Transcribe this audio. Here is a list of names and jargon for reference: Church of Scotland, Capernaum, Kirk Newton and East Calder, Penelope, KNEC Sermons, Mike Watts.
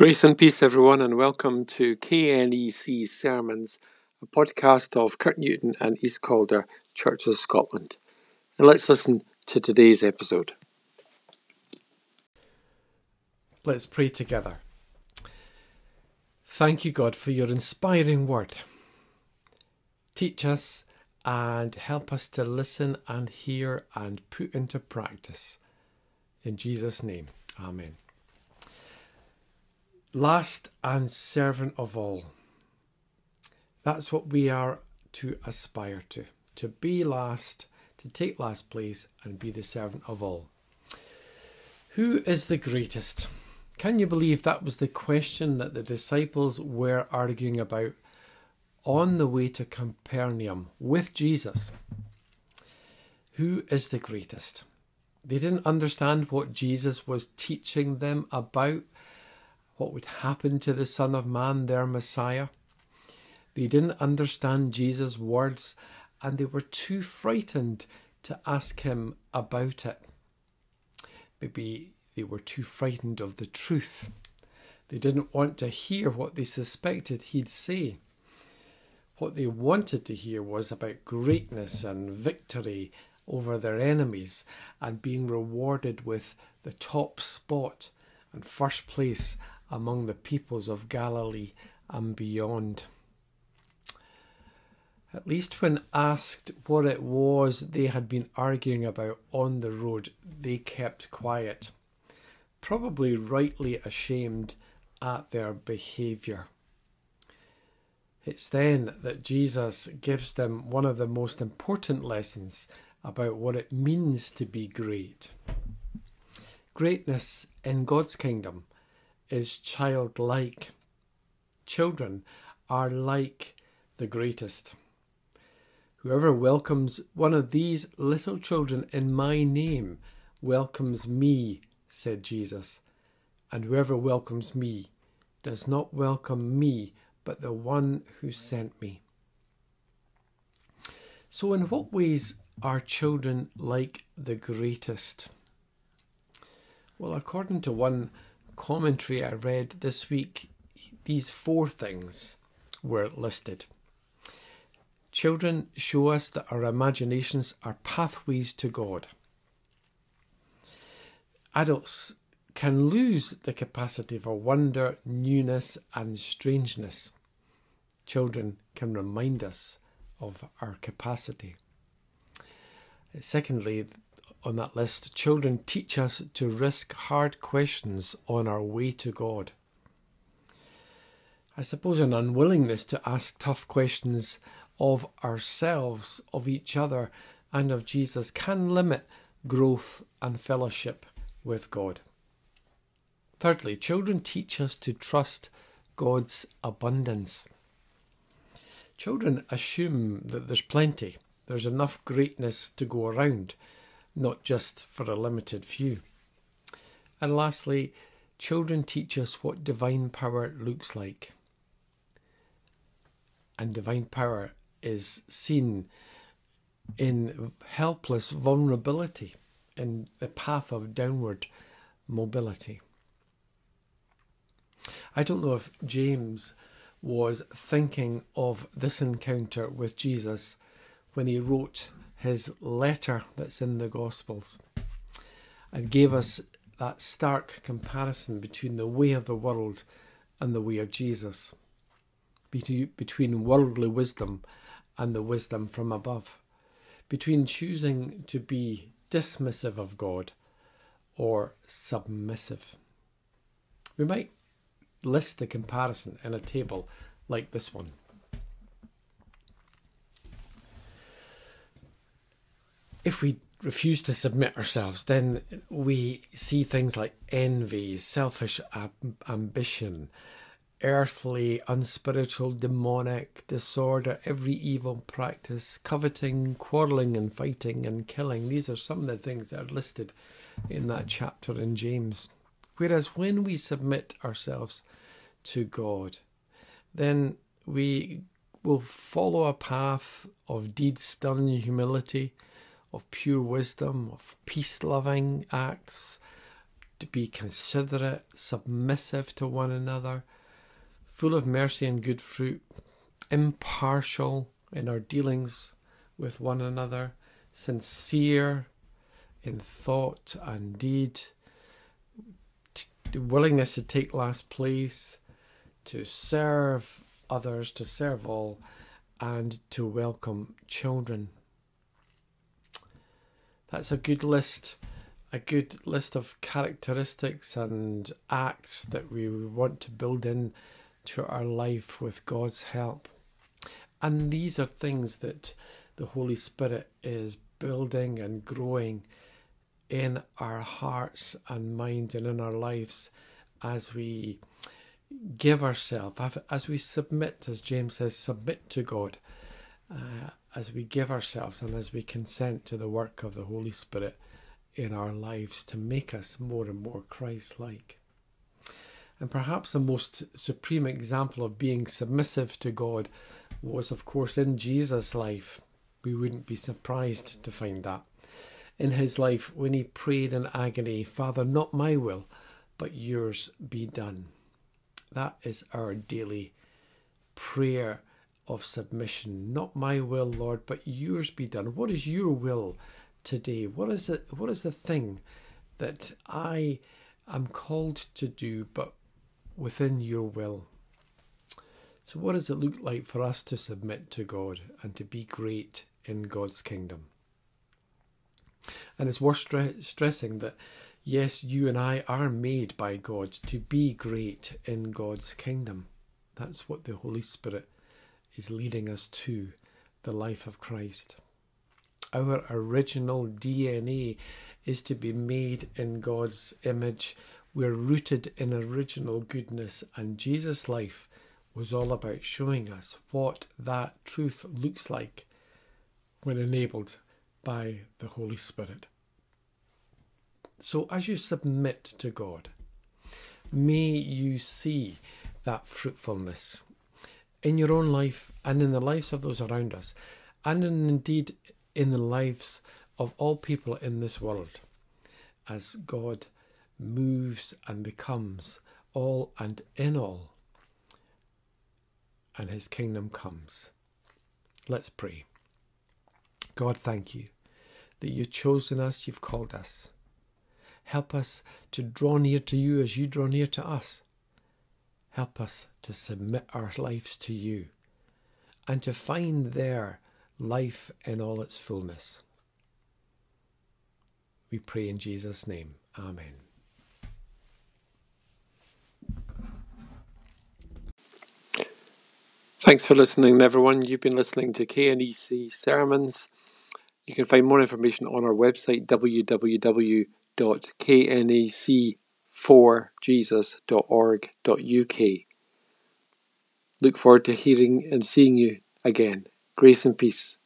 Grace and peace, everyone, and welcome to KNEC Sermons, a podcast of Kirk Newton and East Calder, Church of Scotland. And let's listen to today's episode. Let's pray together. Thank you, God, for your inspiring word. Teach us and help us to listen and hear and put into practice. In Jesus' name, amen. Last and servant of all. That's what we are to aspire to be last, to take last place and be the servant of all. Who is the greatest? Can you believe that was the question that the disciples were arguing about on the way to Capernaum with Jesus? Who is the greatest? They didn't understand what Jesus was teaching them about. What would happen to the Son of Man, their Messiah? They didn't understand Jesus' words, and they were too frightened to ask him about it. Maybe they were too frightened of the truth. They didn't want to hear what they suspected he'd say. What they wanted to hear was about greatness and victory over their enemies and being rewarded with the top spot and first place among the peoples of Galilee and beyond. At least when asked what it was they had been arguing about on the road, they kept quiet, probably rightly ashamed at their behaviour. It's then that Jesus gives them one of the most important lessons about what it means to be great. Greatness in God's kingdom is childlike. Children are like the greatest. Whoever welcomes one of these little children in my name welcomes me, said Jesus. And whoever welcomes me does not welcome me, but the one who sent me. So in what ways are children like the greatest? Well, according to one commentary I read this week, these four things were listed. Children show us that our imaginations are pathways to God. Adults can lose the capacity for wonder, newness and strangeness. Children can remind us of our capacity. Secondly, on that list, children teach us to risk hard questions on our way to God. I suppose an unwillingness to ask tough questions of ourselves, of each other, and of Jesus can limit growth and fellowship with God. Thirdly, children teach us to trust God's abundance. Children assume that there's plenty, there's enough greatness to go around, not just for a limited few. And lastly, children teach us what divine power looks like. And divine power is seen in helpless vulnerability, in the path of downward mobility. I don't know if James was thinking of this encounter with Jesus when he wrote his letter that's in the Gospels and gave us that stark comparison between the way of the world and the way of Jesus, between worldly wisdom and the wisdom from above, between choosing to be dismissive of God or submissive. We might list the comparison in a table like this one. If we refuse to submit ourselves, then we see things like envy, selfish ambition, earthly, unspiritual, demonic, disorder, every evil practice, coveting, quarrelling and fighting and killing. These are some of the things that are listed in that chapter in James. Whereas when we submit ourselves to God, then we will follow a path of deeds done in humility, of pure wisdom, of peace-loving acts, to be considerate, submissive to one another, full of mercy and good fruit, impartial in our dealings with one another, sincere in thought and deed, willingness to take last place, to serve others, to serve all, and to welcome children. That's a good list of characteristics and acts that we want to build in to our life with God's help. And these are things that the Holy Spirit is building and growing in our hearts and minds and in our lives as we give ourselves, as we submit, as James says, submit to God, as we give ourselves and as we consent to the work of the Holy Spirit in our lives to make us more and more Christ-like. And perhaps the most supreme example of being submissive to God was, of course, in Jesus' life. We wouldn't be surprised to find that. In his life, when he prayed in agony, "Father, not my will, but yours be done." That is our daily prayer of submission. Not my will, Lord, but yours be done. What is your will today? What is the thing that I am called to do, but within your will? So what does it look like for us to submit to God and to be great in God's kingdom? And it's worth stressing that, yes, you and I are made by God to be great in God's kingdom. That's what the Holy Spirit is leading us to, the life of Christ. Our original DNA is to be made in God's image. We're rooted in original goodness, and Jesus' life was all about showing us what that truth looks like when enabled by the Holy Spirit. So as you submit to God, may you see that fruitfulness in your own life and in the lives of those around us, and indeed in the lives of all people in this world, as God moves and becomes all and in all, and his kingdom comes. Let's pray. God, thank you that you've chosen us, you've called us. Help us to draw near to you as you draw near to us. Help us to submit our lives to you and to find there life in all its fullness. We pray in Jesus' name. Amen. Thanks for listening, everyone. You've been listening to KNEC Sermons. You can find more information on our website, www.knec4jesus.org.uk. Look forward to hearing and seeing you again. Grace and peace.